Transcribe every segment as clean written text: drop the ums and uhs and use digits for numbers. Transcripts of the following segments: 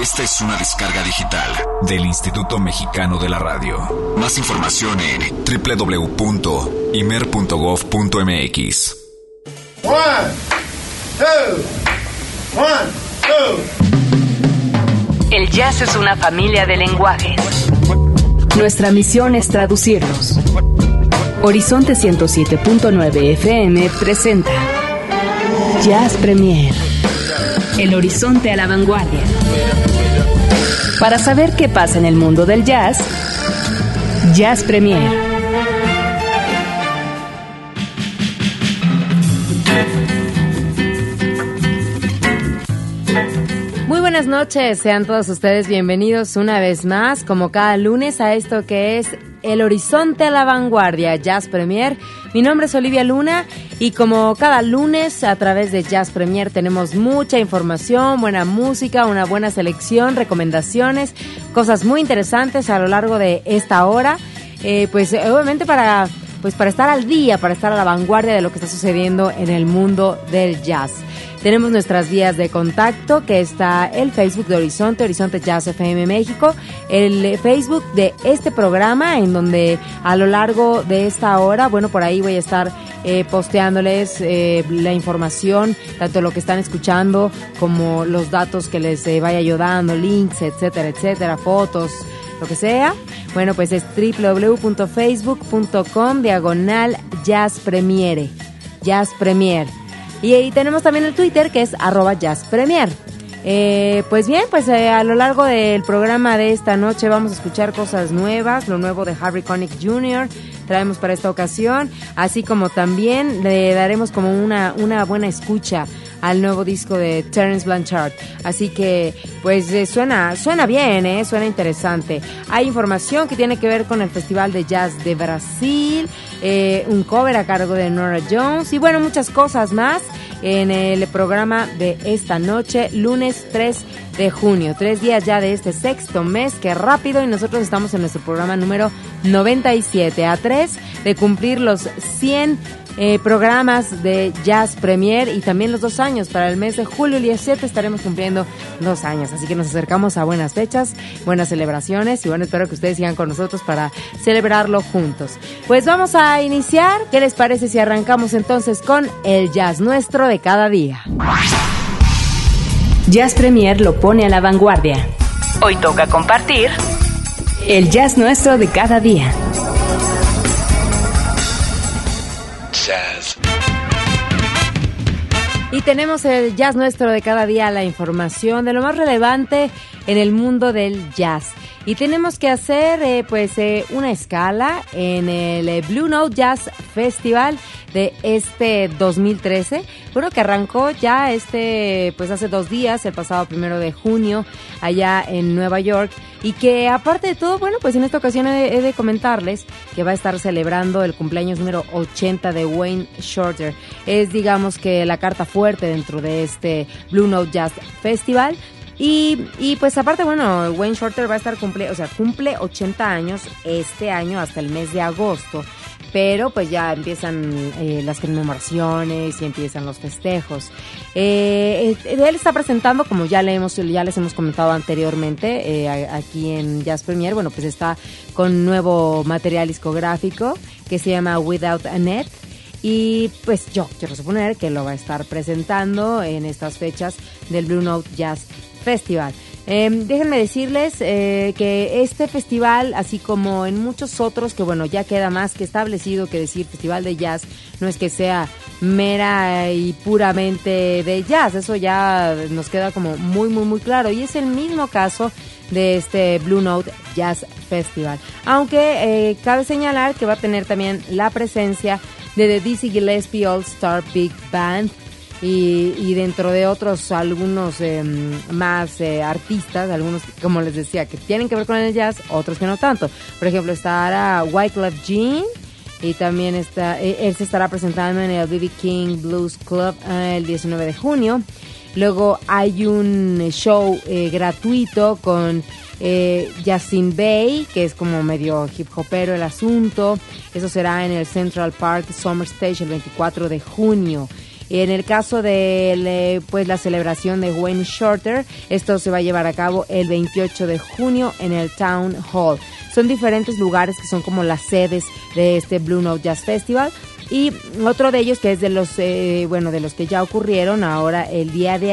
Esta es una descarga digital del Instituto Mexicano de la Radio. Más información en www.imer.gov.mx. 1, 2, 1, 2. El jazz es una familia de lenguajes. Nuestra misión es traducirlos. Horizonte 107.9 FM presenta Jazz Premiere, el horizonte a la vanguardia. Para saber qué pasa en el mundo del jazz, Jazz Premiere. Buenas noches, sean todos ustedes bienvenidos una vez más, como cada lunes, a esto que es El Horizonte a la Vanguardia, Jazz Premiere. Mi nombre es Olivia Luna y como cada lunes a través de Jazz Premiere tenemos mucha información, buena música, una buena selección, recomendaciones, cosas muy interesantes a lo largo de esta hora, pues obviamente para estar al día, para estar a la vanguardia de lo que está sucediendo en el mundo del jazz. Tenemos nuestras vías de contacto, que está el Facebook de Horizonte Jazz FM México, el Facebook de este programa, en donde a lo largo de esta hora, bueno, por ahí voy a estar posteándoles la información, tanto lo que están escuchando como los datos que les vaya yo dando, links, etcétera, etcétera, fotos, lo que sea. Bueno, pues es www.facebook.com/Jazz Premiere. Jazz Premiere. Y ahí tenemos también el Twitter, que es @JazzPremier. Pues bien, pues a lo largo del programa de esta noche vamos a escuchar cosas nuevas, lo nuevo de Harry Connick Jr., traemos para esta ocasión, así como también le daremos como una buena escucha al nuevo disco de Terence Blanchard. Así que, pues suena bien, suena interesante. Hay información que tiene que ver con el Festival de Jazz de Brasil, un cover a cargo de Nora Jones y bueno, muchas cosas más en el programa de esta noche, lunes 3 de junio. 3 días ya de este sexto mes, qué rápido, y nosotros estamos en nuestro programa número 97, a 3 de cumplir los 100 programas de Jazz Premiere y también los 2 años. Para el mes de julio 17 estaremos cumpliendo 2 años, así que nos acercamos a buenas fechas, buenas celebraciones y bueno, espero que ustedes sigan con nosotros para celebrarlo juntos. Pues vamos a iniciar. ¿Qué les parece si arrancamos entonces con el jazz nuestro de cada día? Jazz Premiere lo pone a la vanguardia. Hoy toca compartir el jazz nuestro de cada día. Y tenemos el jazz nuestro de cada día, la información de lo más relevante en el mundo del jazz. Y tenemos que hacer una escala en el Blue Note Jazz Festival de este 2013. Bueno, que arrancó ya hace 2 días, el pasado 1 de junio, allá en Nueva York. Y que aparte de todo, bueno, pues en esta ocasión he de comentarles que va a estar celebrando el cumpleaños número 80 de Wayne Shorter. Es, digamos, que la carta fuerte dentro de este Blue Note Jazz Festival. Y pues aparte, bueno, Wayne Shorter va a estar cumple 80 años este año hasta el mes de agosto. Pero pues ya empiezan las conmemoraciones y empiezan los festejos. Él está presentando, como ya les hemos comentado anteriormente, aquí en Jazz Premiere. Bueno, pues está con nuevo material discográfico que se llama Without a Net. Y pues yo quiero suponer que lo va a estar presentando en estas fechas del Blue Note Jazz Festival. Déjenme decirles que este festival, así como en muchos otros, que bueno, ya queda más que establecido que decir festival de jazz, no es que sea mera y puramente de jazz, eso ya nos queda como muy, muy, muy claro, y es el mismo caso de este Blue Note Jazz Festival, aunque cabe señalar que va a tener también la presencia de The Dizzy Gillespie All-Star Big Band, y dentro de otros algunos más artistas, algunos, como les decía, que tienen que ver con el jazz, otros que no tanto. Por ejemplo, estará Wyclef Jean y también él se estará presentando en el BB King Blues Club el 19 de junio. Luego hay un show gratuito con Justin Bay, que es como medio hip hopero el asunto. Eso será en el Central Park Summer Stage el 24 de junio. En el caso de pues, la celebración de Wayne Shorter, esto se va a llevar a cabo el 28 de junio en el Town Hall. Son diferentes lugares que son como las sedes de este Blue Note Jazz Festival. Y otro de ellos, que es de los de los que ya ocurrieron ahora el día de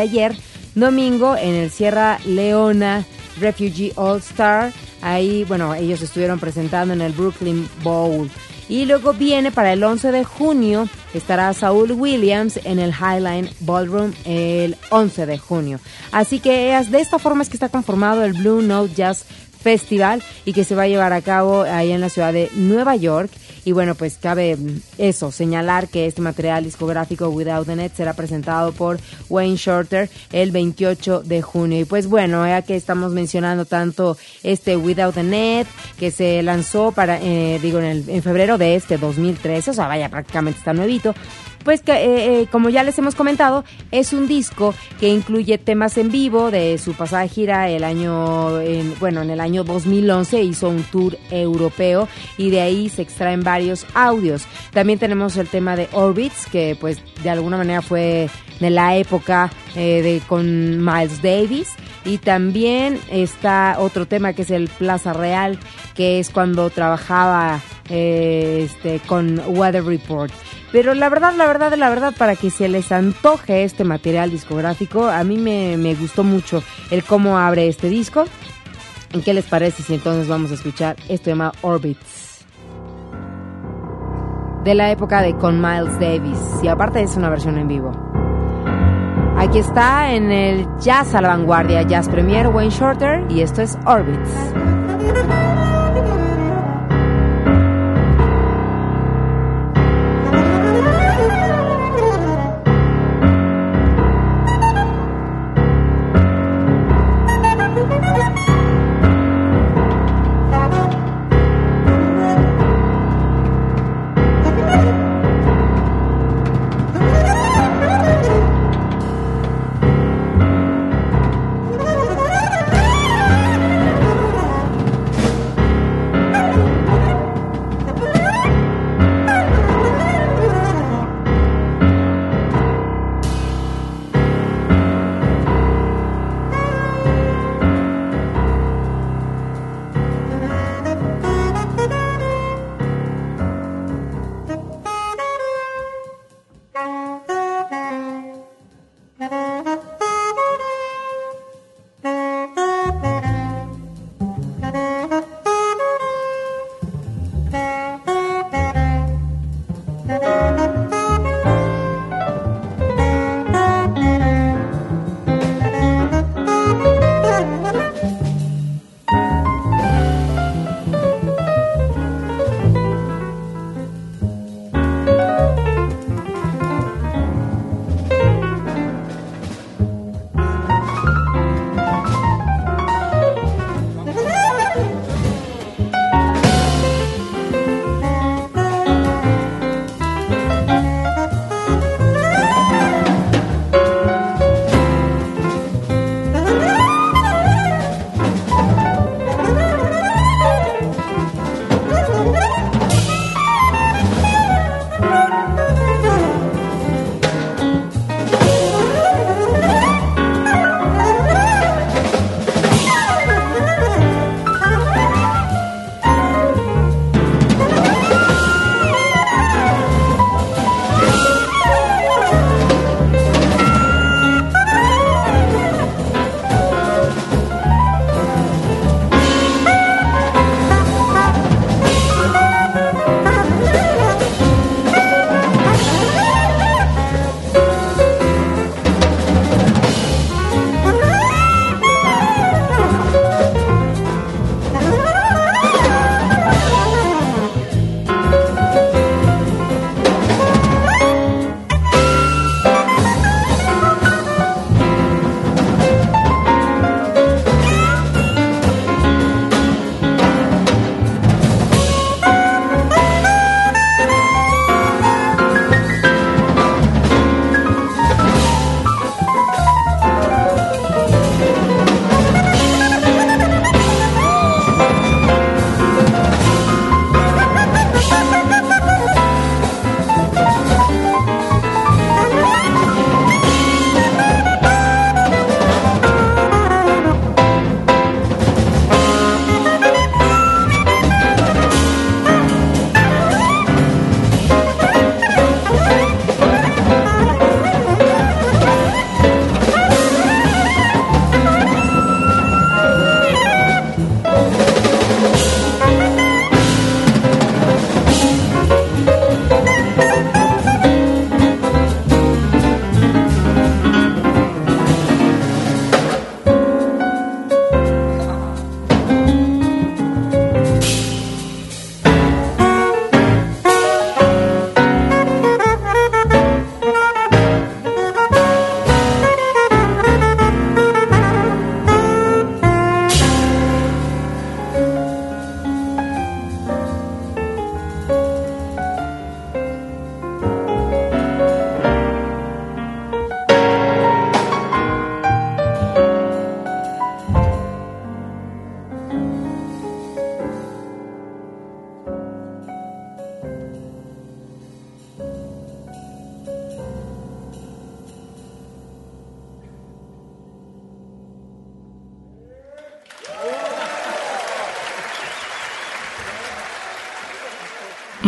ayer, domingo, en el Sierra Leona Refugee All-Star. Ahí, ellos estuvieron presentando en el Brooklyn Bowl. Y luego viene para el 11 de junio, estará Saul Williams en el Highline Ballroom el 11 de junio. Así que de esta forma es que está conformado el Blue Note Jazz Festival y que se va a llevar a cabo ahí en la ciudad de Nueva York. Y pues cabe señalar que este material discográfico Without a Net será presentado por Wayne Shorter el 28 de junio. Y ya que estamos mencionando tanto este Without a Net, que se lanzó en febrero de este 2013, prácticamente está nuevito. Pues que, como ya les hemos comentado, es un disco que incluye temas en vivo de su pasada gira en el año 2011 hizo un tour europeo y de ahí se extraen varios audios. También tenemos el tema de Orbits, que pues de alguna manera fue de la época con Miles Davis. Y también está otro tema que es el Plaza Real, que es cuando trabajaba con Weather Report. Pero la verdad, para que se les antoje este material discográfico, a mí me gustó mucho el cómo abre este disco. ¿Qué les parece si entonces vamos a escuchar esto llamado Orbits? De la época con Miles Davis, y aparte es una versión en vivo. Aquí está en el Jazz a la Vanguardia, Jazz Premiere, Wayne Shorter, y esto es Orbits.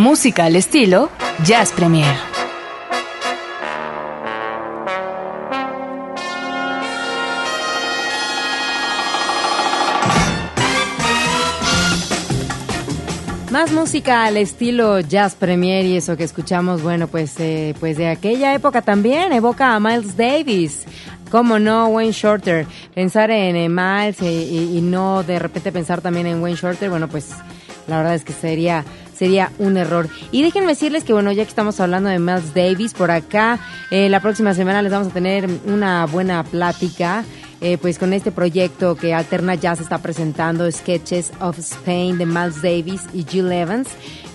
Música al estilo Jazz Premiere. Más música al estilo Jazz Premier, y eso que escuchamos, bueno, pues de aquella época también evoca a Miles Davis. Cómo no, Wayne Shorter. Pensar en Miles y no de repente pensar también en Wayne Shorter, bueno, pues la verdad es que sería un error. Y déjenme decirles que, bueno, ya que estamos hablando de Miles Davis, por acá la próxima semana les vamos a tener una buena plática. Pues con este proyecto que Alterna Jazz está presentando, Sketches of Spain, de Miles Davis y Jill Evans,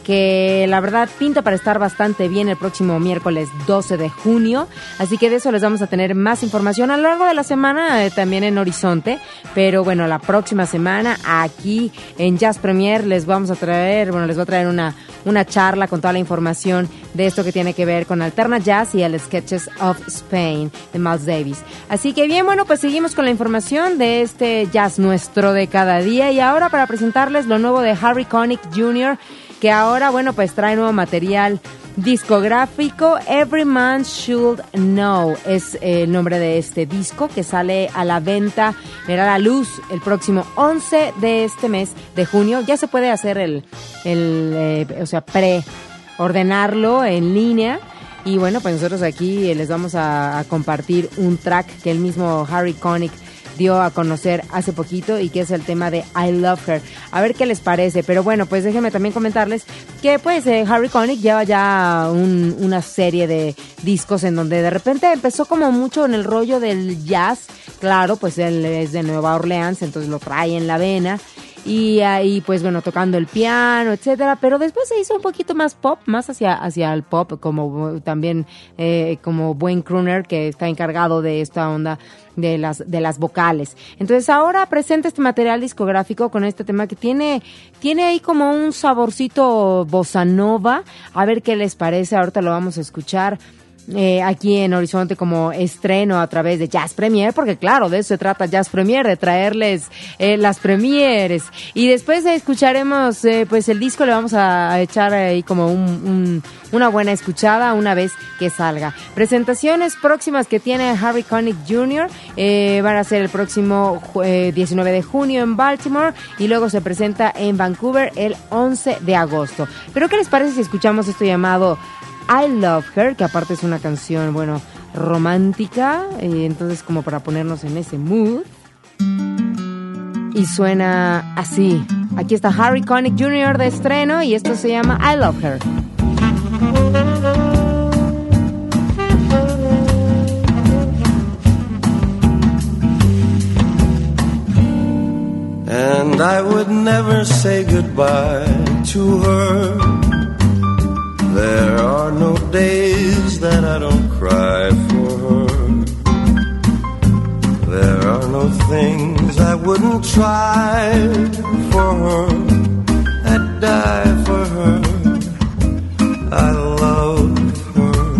que la verdad pinta para estar bastante bien el próximo miércoles 12 de junio. Así que de eso les vamos a tener más información a lo largo de la semana, también en Horizonte. Pero bueno, la próxima semana aquí en Jazz Premier les voy a traer una charla con toda la información de esto que tiene que ver con Alterna Jazz y el Sketches of Spain de Miles Davis. Así que bien, bueno, pues seguimos con la información de este jazz nuestro de cada día. Y ahora para presentarles lo nuevo de Harry Connick Jr., que ahora, bueno, pues trae nuevo material discográfico. Every Man Should Know es el nombre de este disco, que sale a la venta, verá la luz el próximo 11 de este mes de junio. Ya se puede hacer preordenarlo en línea. Y bueno, pues nosotros aquí les vamos a compartir un track que el mismo Harry Connick dio a conocer hace poquito, y que es el tema de I Love Her. A ver qué les parece. Pero bueno, pues déjenme también comentarles que pues Harry Connick lleva ya una serie de discos en donde de repente empezó como mucho en el rollo del jazz. Claro, pues él es de Nueva Orleans, entonces lo trae en la vena. Y ahí, pues bueno, tocando el piano, etcétera. Pero después se hizo un poquito más pop, más hacia el pop, como también como buen crooner que está encargado de esta onda de las vocales. Entonces ahora presenta este material discográfico con este tema que tiene ahí como un saborcito bossa nova. A ver qué les parece. Ahorita lo vamos a escuchar aquí en Horizonte como estreno a través de Jazz Premiere, porque claro, de eso se trata Jazz Premiere, de traerles las premieres. Y después escucharemos pues el disco, le vamos a echar ahí como una buena escuchada una vez que salga. Presentaciones próximas que tiene Harry Connick Jr. Van a ser el próximo 19 de junio en Baltimore, y luego se presenta en Vancouver el 11 de agosto. Pero ¿qué les parece si escuchamos esto llamado I Love Her, que aparte es una canción, bueno, romántica, entonces como para ponernos en ese mood? Y suena así. Aquí está Harry Connick Jr. de estreno, y esto se llama I Love Her. And I would never say goodbye to her. There are no days that I don't cry for her. There are no things I wouldn't try for her. I'd die for her. I love her.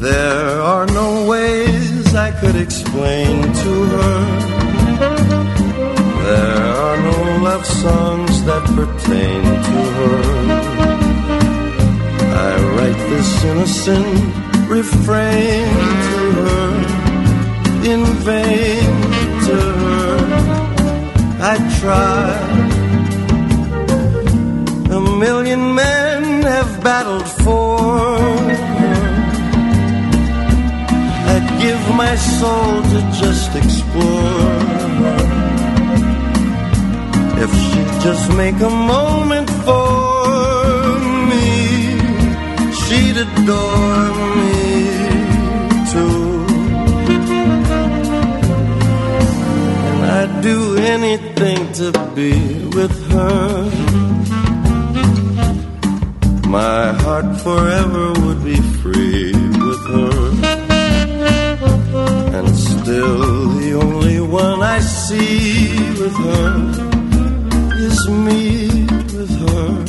There are no ways I could explain to her. There are no love songs that pertain to her. I write this innocent refrain to her, in vain to her. I try. A million men have battled for her. I'd give my soul to just explore her. If she'd just make a moment for me, she'd adore me too. And I'd do anything to be with her. My heart forever would be free with her. And still the only one I see with her is me with her.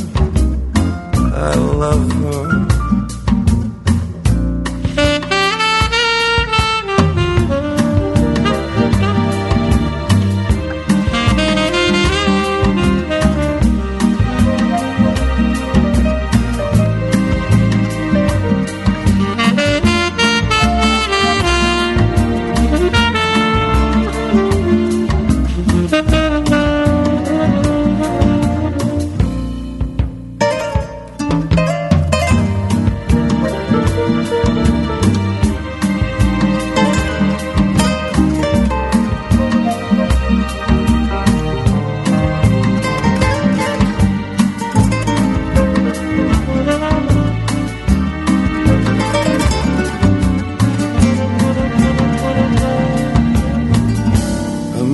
I love her.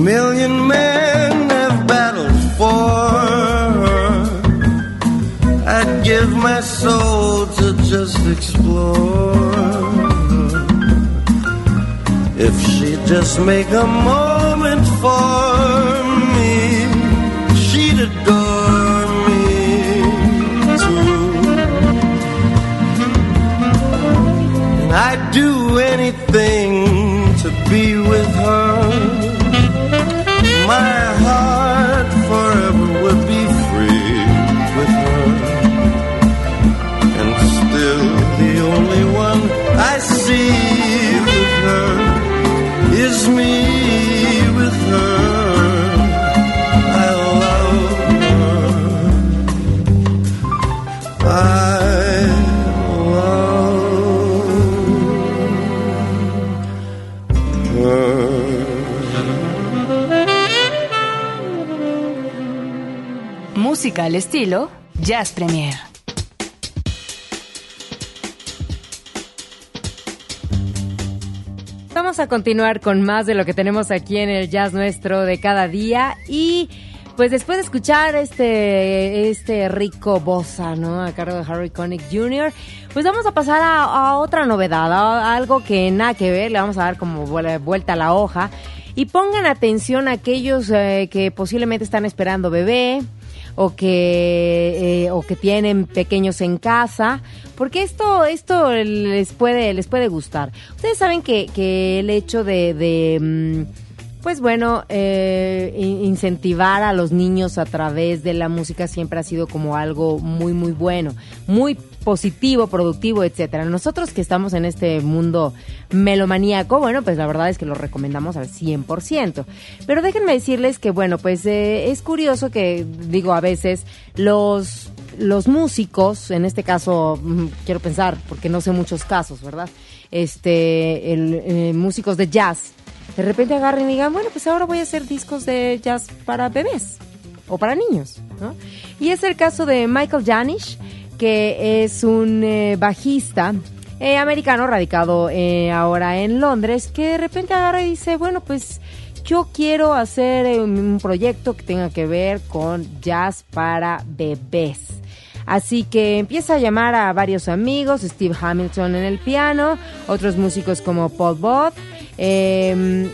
million men have battled for. I'd give my soul to just explore. If she'd just make a moment for me, she'd adore me too. And I'd do anything to be with her. My heart forever would be free with her. And still the only one I see with her is me with her. I love her. I love her. Música al estilo Jazz Premiere. Vamos a continuar con más de lo que tenemos aquí en el Jazz Nuestro de cada día. Y pues después de escuchar este rico bossa, ¿no?, a cargo de Harry Connick Jr., pues vamos a pasar a otra novedad, a algo que nada que ver. Le vamos a dar como vuelta a la hoja. Y pongan atención a aquellos que posiblemente están esperando bebé, o que tienen pequeños en casa, porque esto les puede gustar. Ustedes saben que el hecho de pues bueno, incentivar a los niños a través de la música siempre ha sido como algo muy muy bueno, muy positivo, productivo, etcétera. Nosotros que estamos en este mundo melomaníaco, bueno, pues la verdad es que lo recomendamos al 100%. Pero déjenme decirles que, bueno, pues es curioso que, digo, a veces los músicos, en este caso, quiero pensar, porque no sé muchos casos, ¿verdad? Músicos de jazz, de repente agarren y digan, bueno, pues ahora voy a hacer discos de jazz para bebés o para niños, ¿no? Y es el caso de Michael Janisch, que es un bajista americano radicado ahora en Londres, que de repente agarra y dice, bueno, pues yo quiero hacer un proyecto que tenga que ver con jazz para bebés. Así que empieza a llamar a varios amigos, Steve Hamilton en el piano, otros músicos como Paul Bott, quien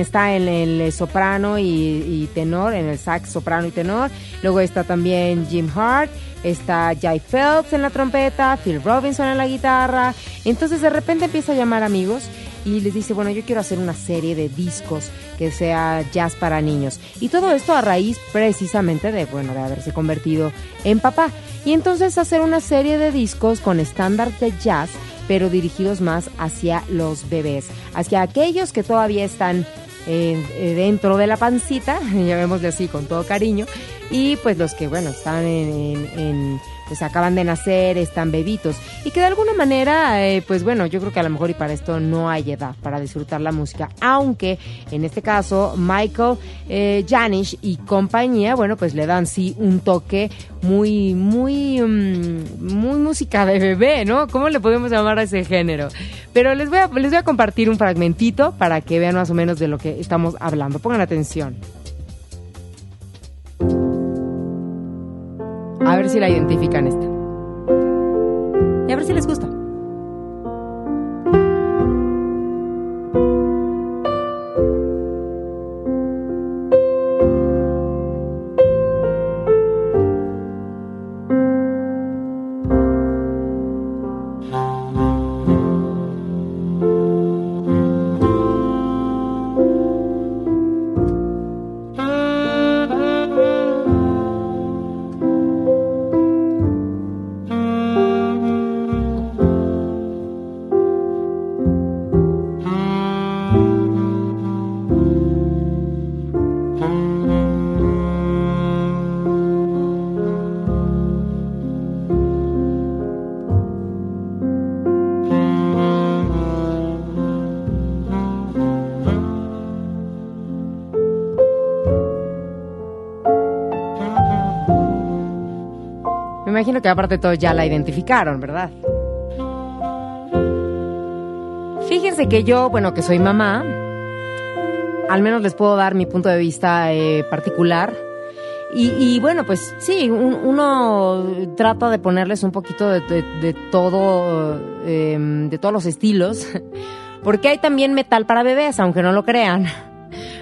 está en el soprano y tenor, en el sax soprano y tenor. Luego está también Jim Hart, está Jay Phelps en la trompeta, Phil Robinson en la guitarra. Entonces de repente empieza a llamar amigos y les dice, bueno, yo quiero hacer una serie de discos que sea jazz para niños. Y todo esto a raíz precisamente de haberse convertido en papá. Y entonces hacer una serie de discos con estándares de jazz, pero dirigidos más hacia los bebés, hacia aquellos que todavía están dentro de la pancita, llamémosle así con todo cariño, y pues los que, bueno, están pues acaban de nacer, están bebitos, y que de alguna manera, pues bueno, yo creo que a lo mejor y para esto no hay edad para disfrutar la música, aunque en este caso Michael Janisch y compañía, bueno, pues le dan sí un toque muy, muy, muy música de bebé, ¿no? ¿Cómo le podemos llamar a ese género? Pero les voy a compartir un fragmentito para que vean más o menos de lo que estamos hablando. Pongan atención. A ver si la identifican esta. Y a ver si les gusta. Imagino que aparte todos ya la identificaron, ¿verdad? Fíjense que yo, bueno, que soy mamá, al menos les puedo dar mi punto de vista particular. Y bueno, pues sí, uno trata de ponerles un poquito de todo, de todos los estilos, porque hay también metal para bebés, aunque no lo crean.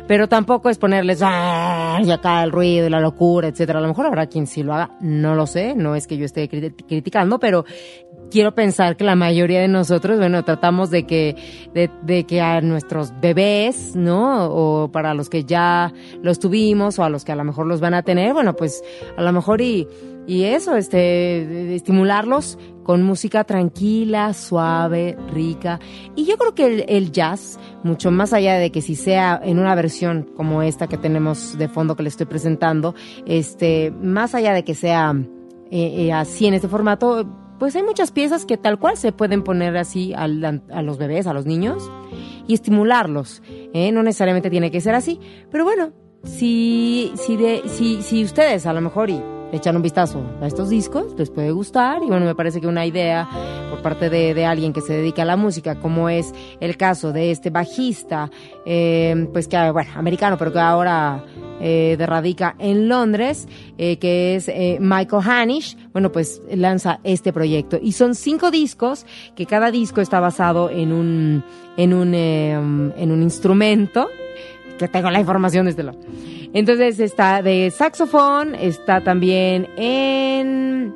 Pero tampoco es ponerles y acá el ruido y la locura, etcétera. A lo mejor habrá quien sí lo haga, no lo sé, no es que yo esté criticando, pero quiero pensar que la mayoría de nosotros, bueno, tratamos de que a nuestros bebés, ¿no? O para los que ya los tuvimos o a los que a lo mejor los van a tener, bueno, pues a lo mejor y eso, estimularlos con música tranquila, suave, rica. Y yo creo que el jazz, mucho más allá de que si sea en una versión como esta que tenemos de fondo que les estoy presentando, más allá de que sea así en este formato, pues hay muchas piezas que tal cual se pueden poner así a los bebés, a los niños, y estimularlos. No necesariamente tiene que ser así, pero bueno, si ustedes a lo mejor y echan un vistazo a estos discos, les puede gustar. Y bueno, me parece que una idea por parte de alguien que se dedica a la música, como es el caso de este bajista, pues que, bueno, americano, pero que ahora radica en Londres, que es Michael Janisch. Bueno, pues lanza este proyecto y son 5 discos, que cada disco está basado en un instrumento, que tengo la información desde luego. Entonces está de saxofón, está también en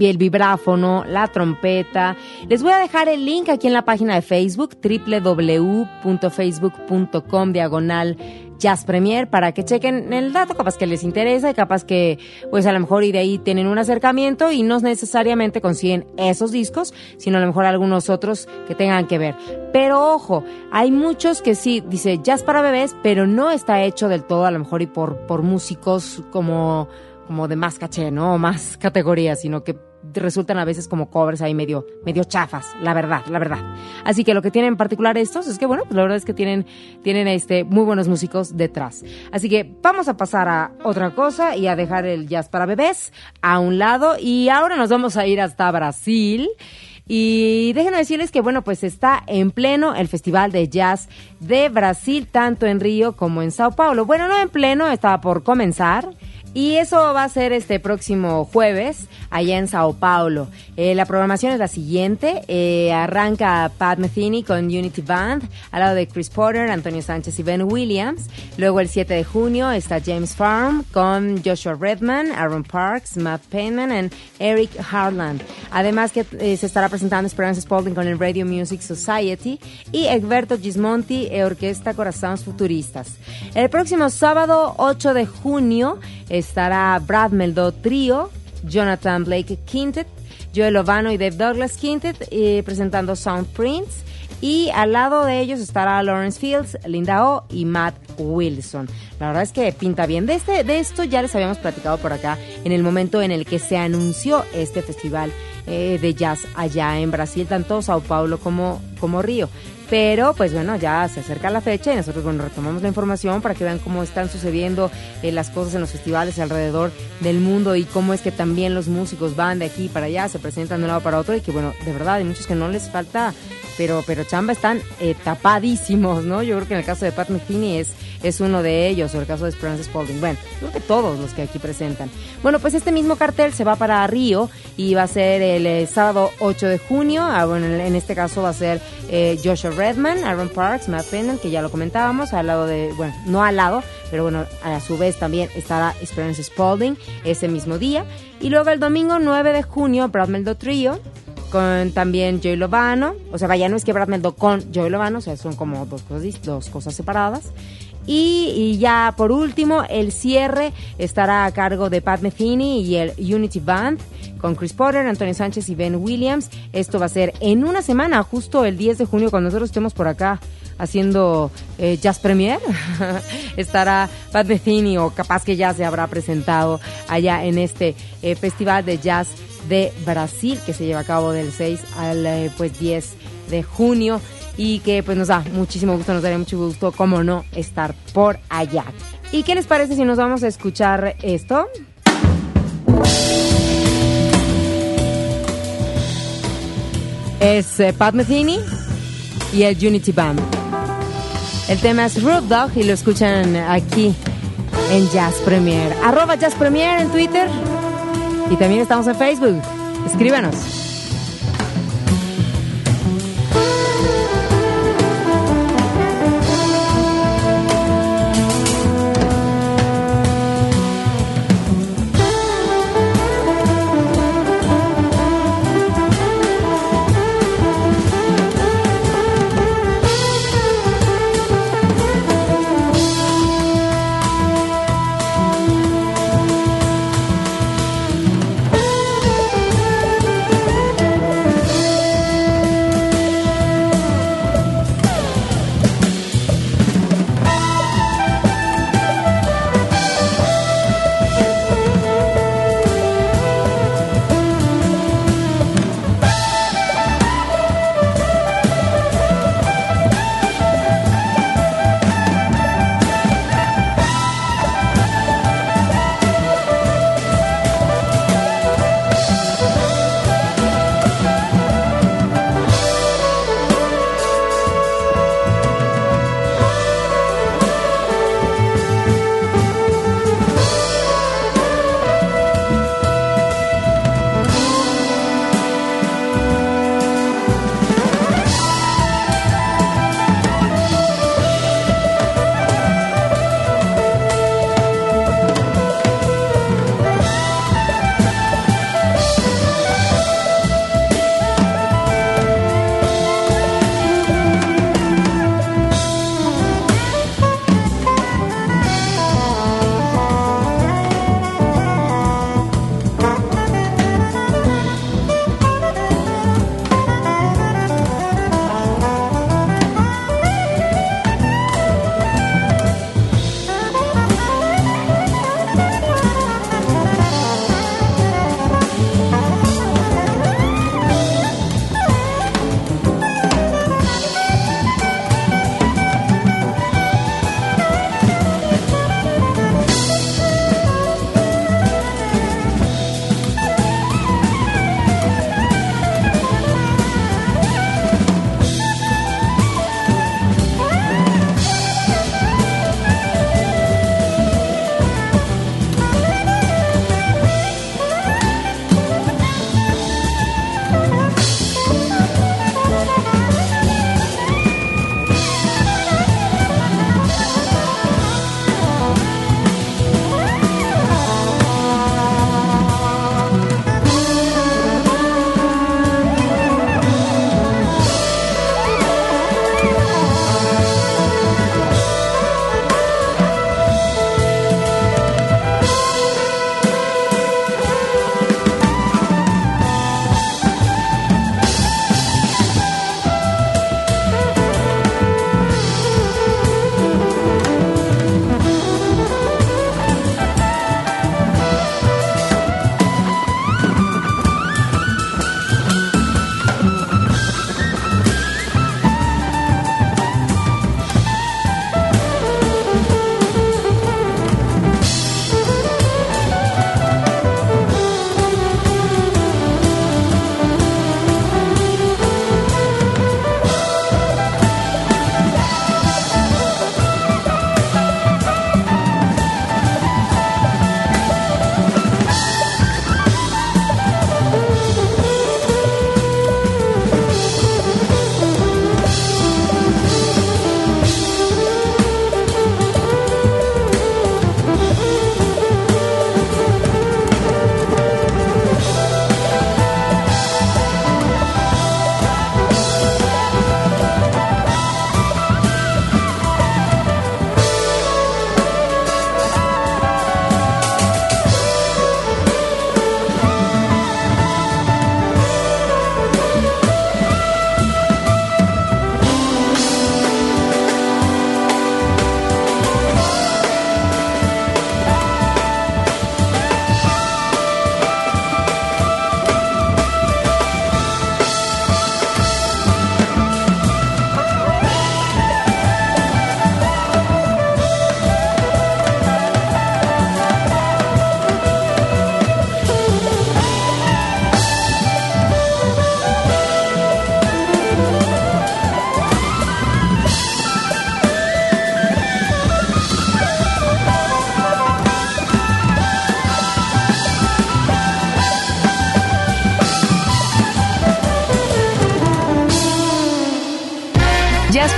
el vibráfono, la trompeta. Les voy a dejar el link aquí en la página de Facebook, www.facebook.com/JazzPremiere, para que chequen el dato, capaz que les interesa y capaz que pues a lo mejor y de ahí tienen un acercamiento y no necesariamente consiguen esos discos, sino a lo mejor algunos otros que tengan que ver. Pero ojo, hay muchos que sí, dice jazz para bebés, pero no está hecho del todo a lo mejor y por músicos como de más caché, ¿no? O más categoría, sino que resultan a veces como covers ahí medio chafas, la verdad. Así que lo que tienen en particular estos es que, bueno, pues la verdad es que tienen muy buenos músicos detrás. Así que vamos a pasar a otra cosa y a dejar el jazz para bebés a un lado. Y ahora nos vamos a ir hasta Brasil. Y déjenme decirles que, bueno, pues está en pleno el Festival de Jazz de Brasil, tanto en Río como en Sao Paulo. Bueno, no en pleno, estaba por comenzar. Y eso va a ser este próximo jueves allá en Sao Paulo. La programación es la siguiente. Arranca Pat Metheny con Unity Band, al lado de Chris Potter, Antonio Sánchez y Ben Williams. Luego el 7 de junio está James Farm con Joshua Redman, Aaron Parks, Matt Penman y Eric Harland. Además que se estará presentando Esperanza Spalding con el Radio Music Society y Egberto Gismonti e Orquesta Corazones Futuristas. El próximo sábado 8 de junio... estará Brad Mehldau Trío, Jonathan Blake Quintet, Joel Lovano y Dave Douglas Quintet presentando Sound Prints. Y al lado de ellos estará Lawrence Fields, Linda Oh y Matt Wilson. La verdad es que pinta bien. De esto ya les habíamos platicado por acá en el momento en el que se anunció este festival de jazz allá en Brasil, tanto Sao Paulo como Río. Pero, pues bueno, ya se acerca la fecha y nosotros, bueno, retomamos la información para que vean cómo están sucediendo las cosas en los festivales alrededor del mundo y cómo es que también los músicos van de aquí para allá, se presentan de un lado para otro y que, bueno, de verdad, hay muchos que no les falta, pero chamba, están tapadísimos, ¿no? Yo creo que en el caso de Pat Metheny es uno de ellos, o el caso de Esperanza Spalding. Bueno, creo que todos los que aquí presentan. Bueno, pues este mismo cartel se va para Río y va a ser el sábado 8 de junio. Bueno, en este caso va a ser Joshua Redman, Aaron Parks, Matt Penman, que ya lo comentábamos, al lado de, bueno, no al lado, pero bueno, a su vez también estará Esperanza Spalding ese mismo día. Y luego el domingo 9 de junio, Brad Mehldau Trio, con también Joey Lovano, o sea, vaya, no es que Brad Mehldau con Joey Lovano, o sea, son como dos cosas separadas. Y ya por último, el cierre estará a cargo de Pat Metheny y el Unity Band con Chris Potter, Antonio Sánchez y Ben Williams. Esto va a ser en una semana, justo el 10 de junio, cuando nosotros estemos por acá haciendo Jazz Premiere. Estará Pat Metheny, o capaz que ya se habrá presentado allá en este Festival de Jazz de Brasil, que se lleva a cabo del 6 al 10 de junio. Y que pues nos da muchísimo gusto, nos daría mucho gusto, cómo no, estar por allá. ¿Y qué les parece si nos vamos a escuchar esto? Es Pat Metheny y el Unity Band. El tema es Road Dog y lo escuchan aquí en Jazz Premiere. @ Jazz Premiere en Twitter. Y también estamos en Facebook. Escríbanos.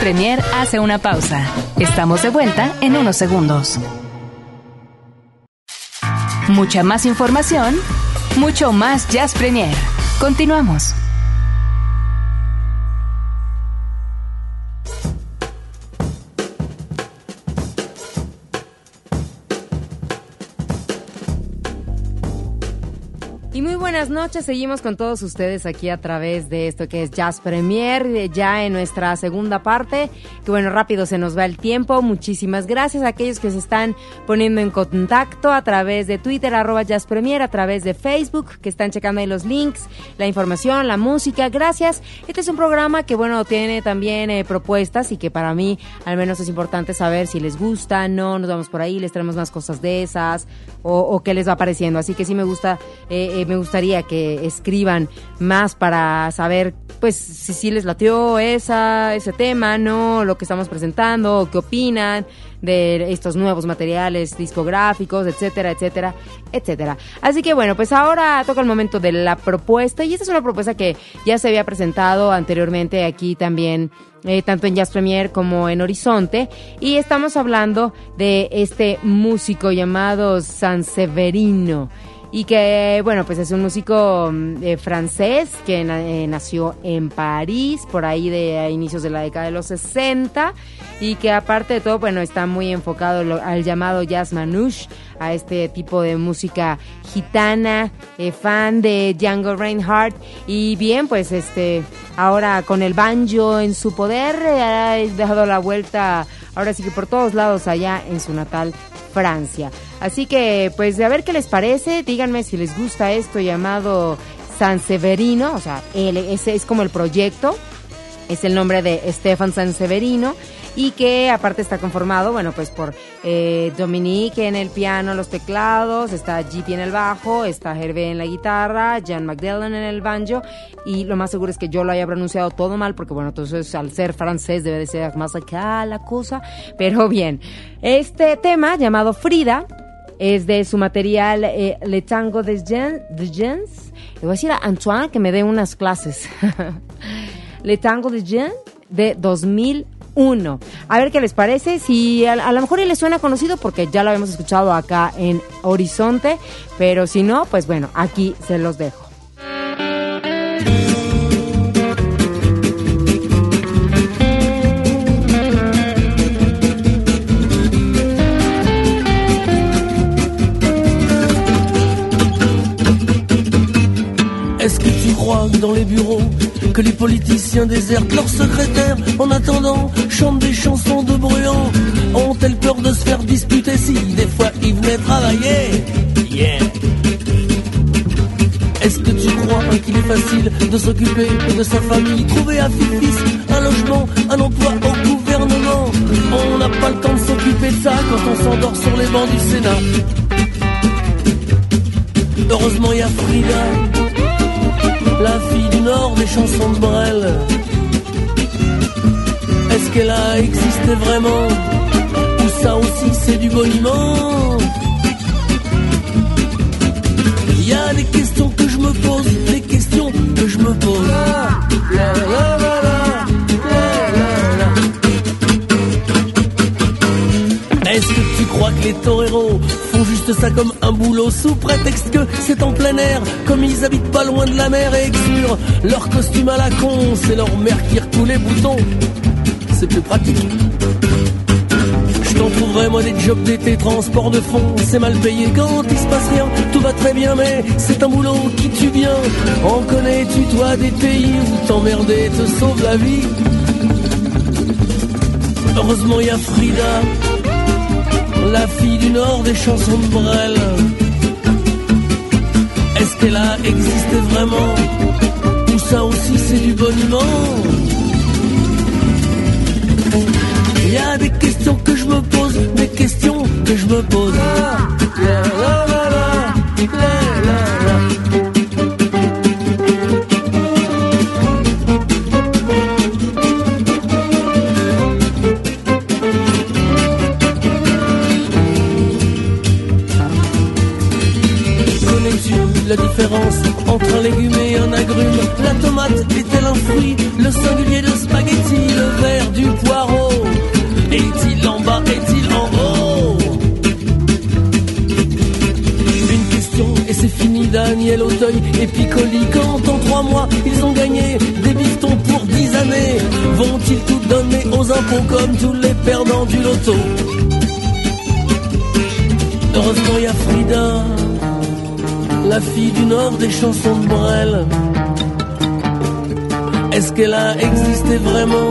Premiere hace una pausa. Estamos de vuelta en unos segundos. Mucha más información, mucho más Jazz Premiere. Continuamos. Y muy buenas noches, seguimos con todos ustedes aquí a través de esto que es Jazz Premiere, ya en nuestra segunda parte, que bueno, rápido se nos va el tiempo. Muchísimas gracias a aquellos que se están poniendo en contacto a través de Twitter, @JazzPremiere, a través de Facebook, que están checando ahí los links, la información, la música, gracias. Este es un programa que bueno, tiene también propuestas y que para mí al menos es importante saber si les gusta, no, nos vamos por ahí, les traemos más cosas de esas, o qué les va pareciendo, así que sí me gusta... me gustaría que escriban más para saber, pues, si les latió ese tema, ¿no? Lo que estamos presentando, qué opinan de estos nuevos materiales discográficos, etcétera, etcétera, etcétera. Así que bueno, pues ahora toca el momento de la propuesta, y esta es una propuesta que ya se había presentado anteriormente aquí también, tanto en Jazz Premiere como en Horizonte, y estamos hablando de este músico llamado Sanseverino. Y que, bueno, pues es un músico francés que nació en París, por ahí a inicios de la década de los 60, y que aparte de todo, bueno, está muy enfocado al llamado jazz manouche, a este tipo de música gitana, fan de Django Reinhardt, y bien, pues ahora con el banjo en su poder, ha dejado la vuelta, ahora sí que por todos lados allá en su natal Francia. Así que, pues, a ver qué les parece. Díganme si les gusta esto llamado Sanseverino. O sea, ese es como el proyecto. Es el nombre de Stefan Sanseverino. Y que, aparte, está conformado, bueno, pues, por Dominique en el piano, los teclados. Está Gipi en el bajo. Está Hervé en la guitarra. Jan Magdalen en el banjo. Y lo más seguro es que yo lo haya pronunciado todo mal. Porque, bueno, entonces, al ser francés, debe de ser más acá la cosa. Pero bien, este tema llamado Frida... es de su material Le Tango de Jens. Le voy a decir a Antoine que me dé unas clases. Le Tango de Jens de 2001. A ver qué les parece. Si a lo mejor les suena conocido porque ya lo habíamos escuchado acá en Horizonte. Pero si no, pues bueno, aquí se los dejo. Est-ce que tu crois que dans les bureaux, que les politiciens désertent leurs secrétaires en attendant, chantent des chansons de bruants? Ont-elles peur de se faire disputer si des fois ils venaient travailler? Yeah. Est-ce que tu crois qu'il est facile de s'occuper de sa famille, trouver à Fifis un logement, un emploi au gouvernement? On n'a pas le temps de s'occuper de ça quand on s'endort sur les bancs du Sénat. Heureusement il y a Frida, la fille du Nord des chansons de Brel. Est-ce qu'elle a existé vraiment, ou ça aussi c'est du boniment? Il y a des questions que je me pose, des questions que je me pose. La, la, la, la, la, la, la. Est-ce que tu crois que les toreros font juste ça comme un boulot sous prétexte que c'est en plein air, comme ils habitent pas loin de la mer et que sur leur costume à la con, c'est leur mère qui recoule les boutons, c'est plus pratique. Je t'en trouverai moi des jobs d'été, transport de fond, c'est mal payé quand il se passe rien, tout va très bien mais c'est un boulot qui tue bien. En connais-tu toi des pays où t'emmerder te sauve la vie? Heureusement y a Frida, la fille du Nord des chansons de Brel. Est-ce qu'elle a existé vraiment, ou ça aussi c'est du boniment? Il y a des questions que je me pose, des questions que je me pose. La, la, la, la, la, la, la. La différence entre un légume et un agrume, la tomate est-elle un fruit, le sanglier de spaghetti, le verre du poireau? Est-il en bas, est-il en haut? Une question et c'est fini. Daniel Auteuil et Piccoli, quand en 3 mois ils ont gagné des bifetons pour 10 années, vont-ils tout donner aux impôts comme tous les perdants du loto? Heureusement il y a Frida, la fille du Nord des chansons de Brel. Est-ce qu'elle a existé vraiment?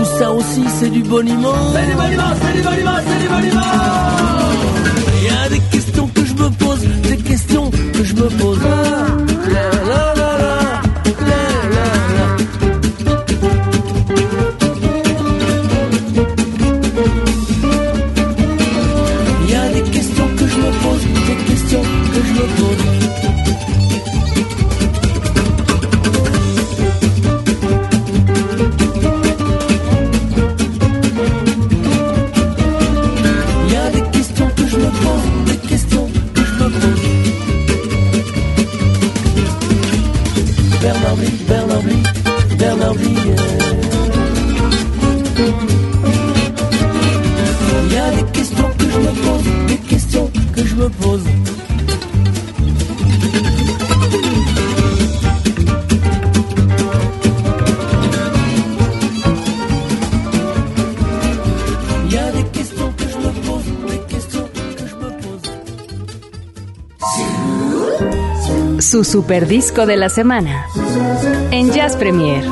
Ou ça aussi c'est du boniment? C'est du boniment, c'est du boniment, c'est du boniment. Il y a des questions que je me pose, des questions que je me pose. La, la, la. Su superdisco de la semana en Jazz Premiere.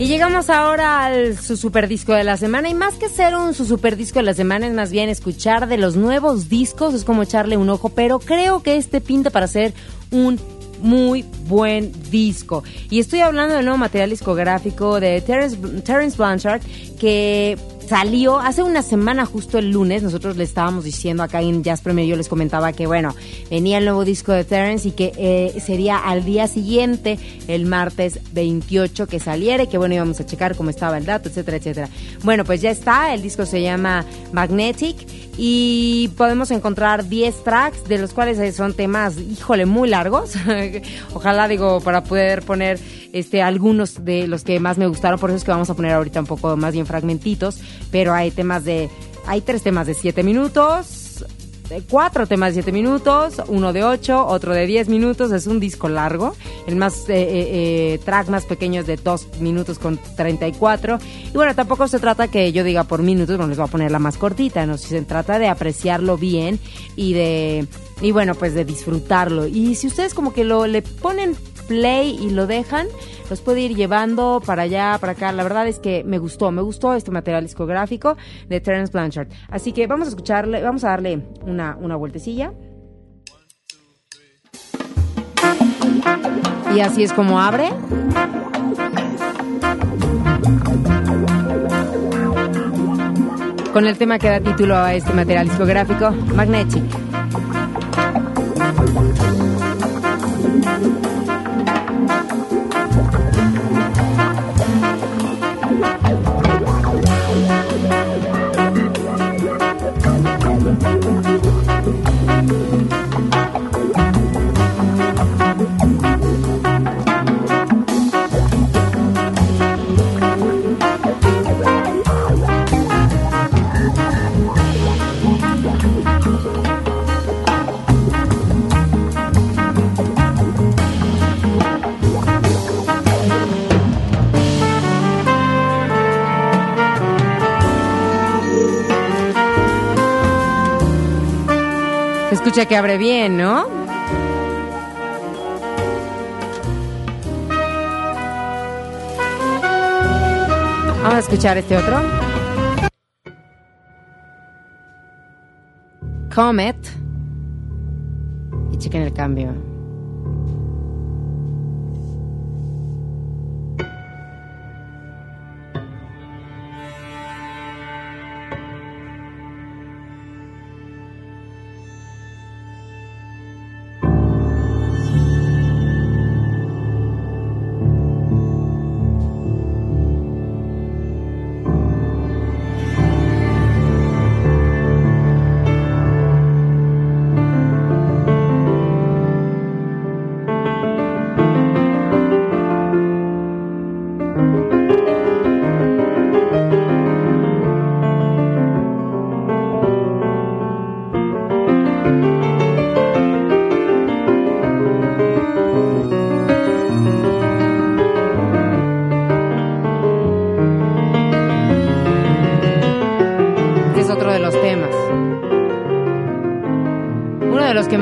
Y llegamos ahora al su superdisco de la semana, y más que ser un su superdisco de la semana es más bien escuchar de los nuevos discos, es como echarle un ojo, pero creo que este pinta para ser un muy buen disco. Y estoy hablando del nuevo material discográfico de Terence Blanchard, que salió hace una semana, justo el lunes. Nosotros le estábamos diciendo acá en Jazz Premiere, yo les comentaba que, bueno, venía el nuevo disco de Terence y que sería al día siguiente, el martes 28, que saliera, y que, bueno, íbamos a checar cómo estaba el dato, etcétera, etcétera. Bueno, pues ya está, el disco se llama Magnetic y podemos encontrar 10 tracks, de los cuales son temas, híjole, muy largos. Ojalá, digo, para poder poner algunos de los que más me gustaron, por eso es que vamos a poner ahorita un poco más bien fragmentitos. Pero hay 3 temas de 7 minutos, 4 temas de 7 minutos, uno de 8, otro de 10 minutos. Es un disco largo. El más track más pequeño es de 2 minutos con 34. Y bueno, tampoco se trata que yo diga por minutos, no les voy a poner la más cortita, no, si se trata de apreciarlo bien y bueno, pues de disfrutarlo. Y si ustedes como que le ponen play y lo dejan, los puede ir llevando para allá, para acá. La verdad es que me gustó este material discográfico de Terence Blanchard. Así que vamos a escucharle, vamos a darle una vueltecilla. Y así es como abre. Con el tema que da título a este material discográfico, Magnetic. Escucha que abre bien, ¿no? Vamos a escuchar este otro. Comet. Y chequen el cambio.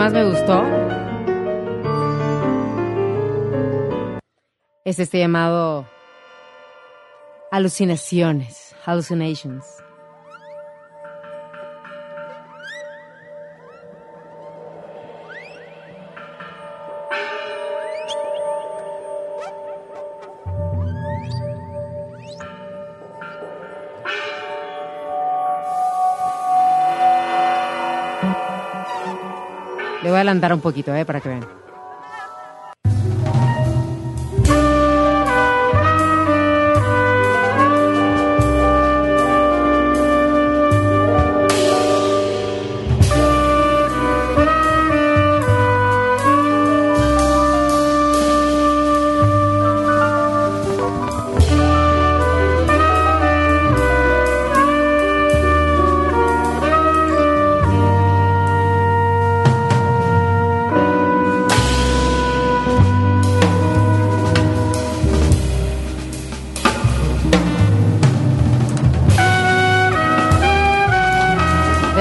más me gustó es este llamado Alucinaciones, Hallucinations. Le voy a adelantar un poquito, para que vean.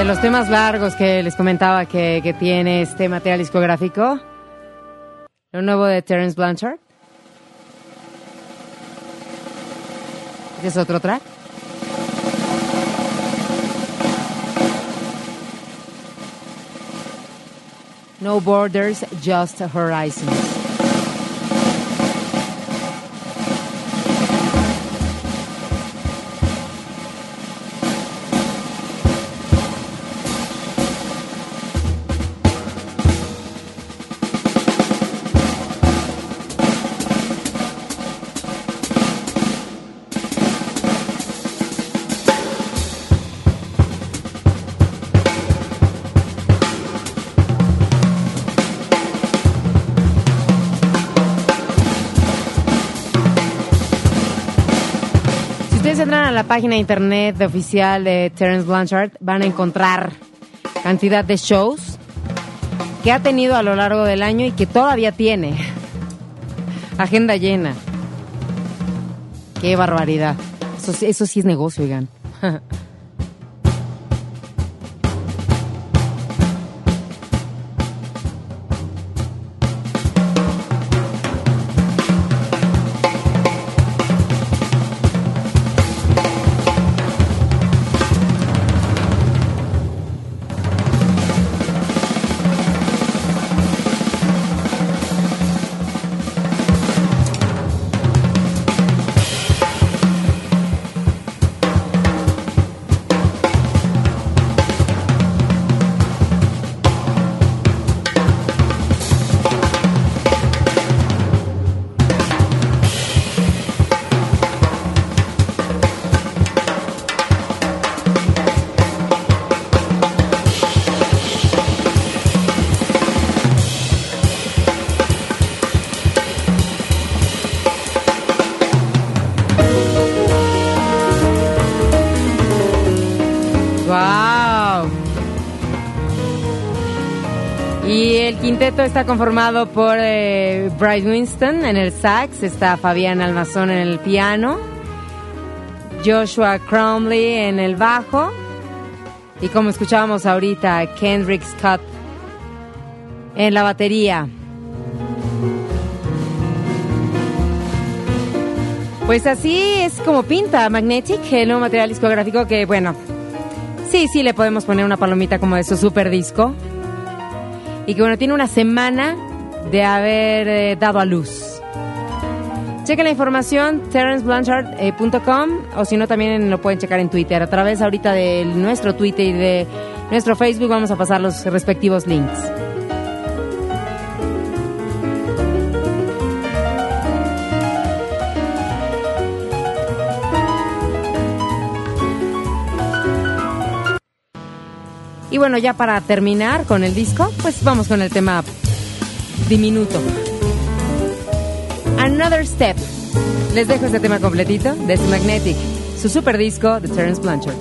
Los temas largos que les comentaba que tiene este material discográfico. Lo nuevo de Terence Blanchard. Este es otro track. No Borders, Just Horizons. Entran a la página de internet oficial de Terence Blanchard, van a encontrar cantidad de shows que ha tenido a lo largo del año y que todavía tiene. Agenda llena. ¡Qué barbaridad! Eso sí es negocio, oigan. El quinteto está conformado por Bright Winston en el sax, está Fabián Almazón en el piano, Joshua Cromley en el bajo y, como escuchábamos ahorita, Kendrick Scott en la batería. Pues así es como pinta Magnetic, el nuevo material discográfico que, bueno, sí le podemos poner una palomita como de su super disco. Y que, bueno, tiene una semana de haber dado a luz. Chequen la información, terenceblanchard.com, o si no, también lo pueden checar en Twitter. A través ahorita de nuestro Twitter y de nuestro Facebook vamos a pasar los respectivos links. Y bueno, ya para terminar con el disco, pues vamos con el tema diminuto. Another Step. Les dejo este tema completito de Magnetic, su super disco de Terence Blanchard.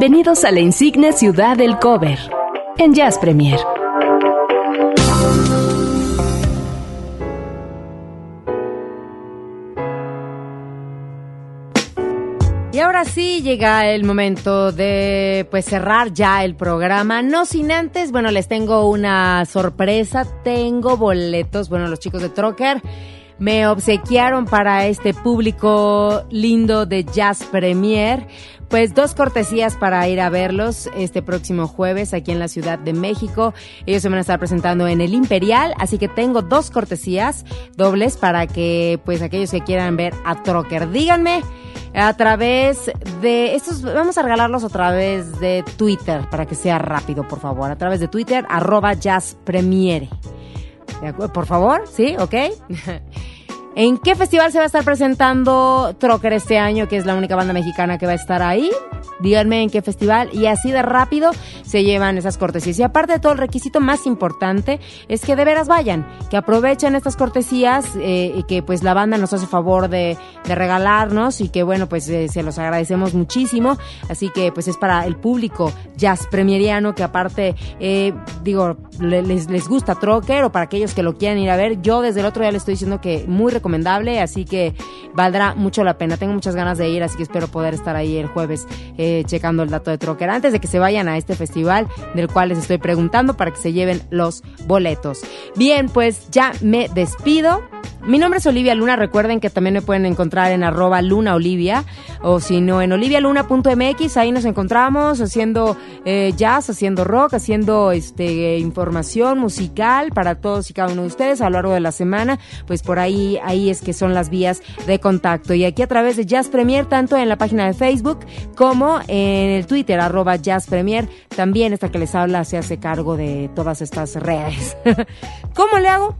Bienvenidos a la insigne ciudad del cover, en Jazz Premiere. Y ahora sí llega el momento de cerrar ya el programa. No sin antes, les tengo una sorpresa. Tengo boletos, los chicos de Troker me obsequiaron para este público lindo de Jazz Premiere, 2 cortesías para ir a verlos este próximo jueves aquí en la Ciudad de México. Ellos se van a estar presentando en el Imperial, así que tengo 2 cortesías dobles para que aquellos que quieran ver a Troker, díganme a través de estos. Vamos a regalarlos a través de Twitter para que sea rápido, por favor, a través de Twitter, @JazzPremiere. Por favor, ¿sí? ¿Ok? ¿En qué festival se va a estar presentando Troker este año, que es la única banda mexicana que va a estar ahí? Díganme en qué festival y así de rápido se llevan esas cortesías. Y aparte de todo, el requisito más importante es que de veras vayan, que aprovechen estas cortesías y que la banda nos hace favor de regalarnos y que se los agradecemos muchísimo. Así que es para el público jazz premieriano que aparte les gusta Troker, o para aquellos que lo quieran ir a ver. Yo desde el otro día les estoy diciendo que muy recomendable, así que valdrá mucho la pena. Tengo muchas ganas de ir, así que espero poder estar ahí el jueves checando el dato de Troker antes de que se vayan a este festival del cual les estoy preguntando para que se lleven los boletos. Bien, ya me despido. Mi nombre es Olivia Luna. Recuerden que también me pueden encontrar en @lunaolivia o si no en olivialuna.mx. Ahí nos encontramos haciendo jazz, haciendo rock, haciendo información musical para todos y cada uno de ustedes a lo largo de la semana. Por ahí es que son las vías de contacto. Y aquí a través de Jazz Premiere, tanto en la página de Facebook como en el Twitter, @JazzPremiere. También esta que les habla se hace cargo de todas estas redes. ¿Cómo le hago?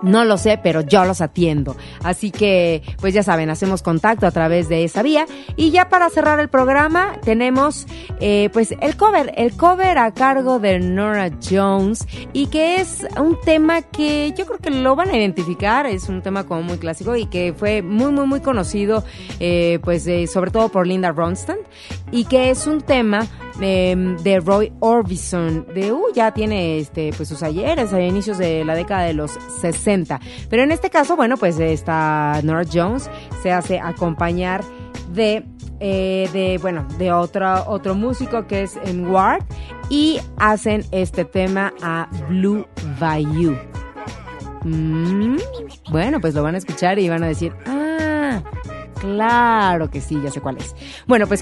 No lo sé, pero yo los atiendo. Así que, ya saben, hacemos contacto a través de esa vía. Y ya para cerrar el programa, tenemos el cover a cargo de Norah Jones, y que es un tema que yo creo que lo van a identificar. Es un tema como muy clásico y que fue muy, muy, muy conocido, sobre todo por Linda Ronstadt, y que es un tema de Roy Orbison, ya tiene sus ayeres a inicios de la década de los 60, pero en este caso esta Norah Jones se hace acompañar de otro músico que es en Ward, y hacen este tema a Blue Bayou. Lo van a escuchar y van a decir, ah, claro que sí, ya sé cuál es.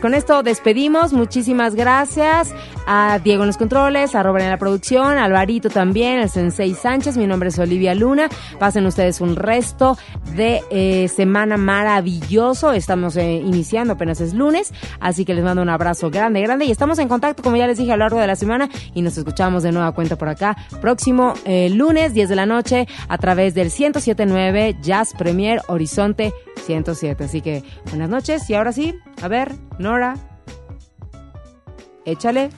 Con esto despedimos. Muchísimas gracias a Diego en los controles, a Robert en la producción, a Alvarito también, al Sensei Sánchez. Mi nombre es Olivia Luna. Pasen ustedes un resto de semana maravilloso. Estamos iniciando, apenas es lunes, así que les mando un abrazo grande, grande, y estamos en contacto, como ya les dije, a lo largo de la semana, y nos escuchamos de nueva cuenta por acá próximo lunes, 10 de la noche, a través del 107.9 Jazz Premiere Horizonte 107. Así que buenas noches, y ahora sí, a ver, Nora, échale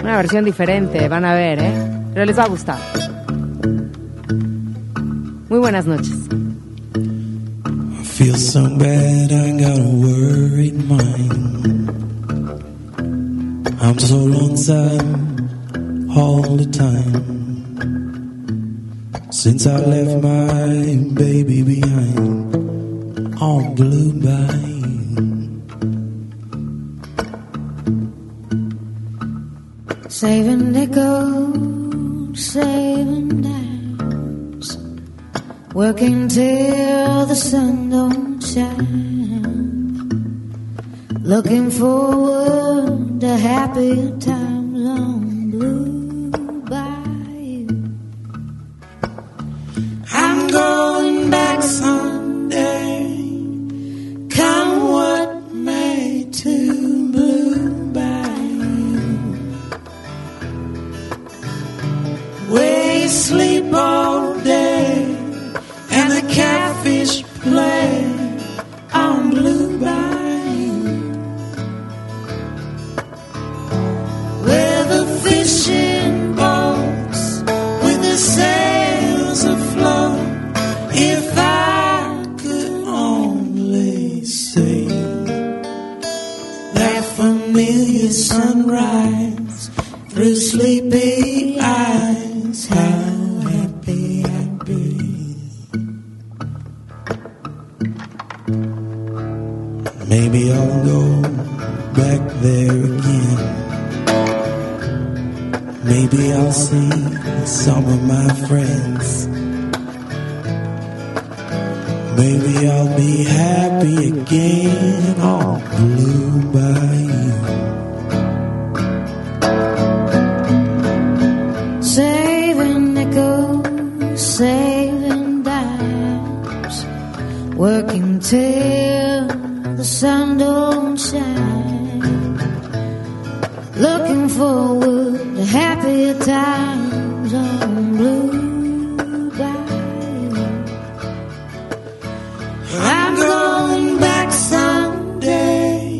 una versión diferente, van a ver, pero les va a gustar. Muy buenas noches. I feel so bad, I got a worried mind. I'm so lonesome all the time. Since I left my baby behind on Blue Bayou, saving nickels, saving dimes, working till the sun don't shine, looking forward to happier times on Blue. Going back someday, come what may, to Blue Bayou, where you sleep all day and the catfish play on Blue Bayou, where the fishing boats with the sails afloat. If I could only say with your sunrise through sleepy eyes. How happy I'd be. Maybe I'll go back there again. Maybe I'll see some of my friends. Maybe I'll be happy again, all blue by you. Saving nickels, saving dimes, working till the sun don't shine, looking forward to happier times on blue. I'm going back someday,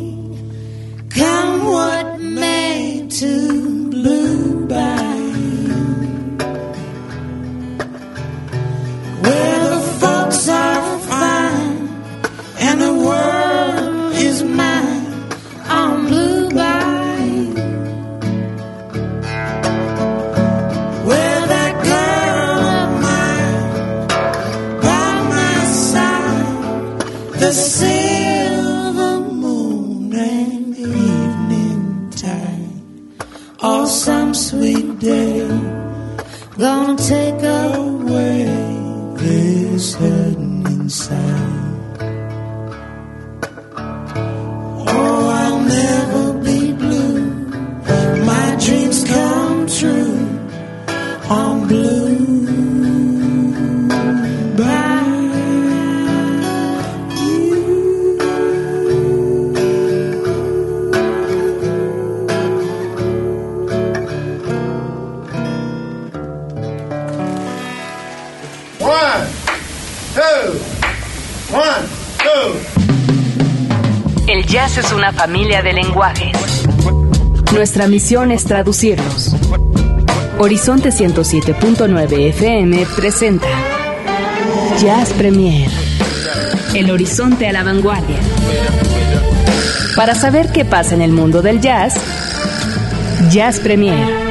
come what may, to Blue Bayou, where the folks are fine and the world is mine on Blue Bayou, where that girl of mine by my side. The silver moon and the evening tide, or some sweet day, gonna take away this hurting inside. Oh, I'll never be blue, my dreams come true on Blue Bayou. El jazz es una familia de lenguajes. Nuestra misión es traducirlos. Horizonte 107.9 FM presenta Jazz Premiere. El horizonte a la vanguardia. Para saber qué pasa en el mundo del jazz, Jazz Premiere.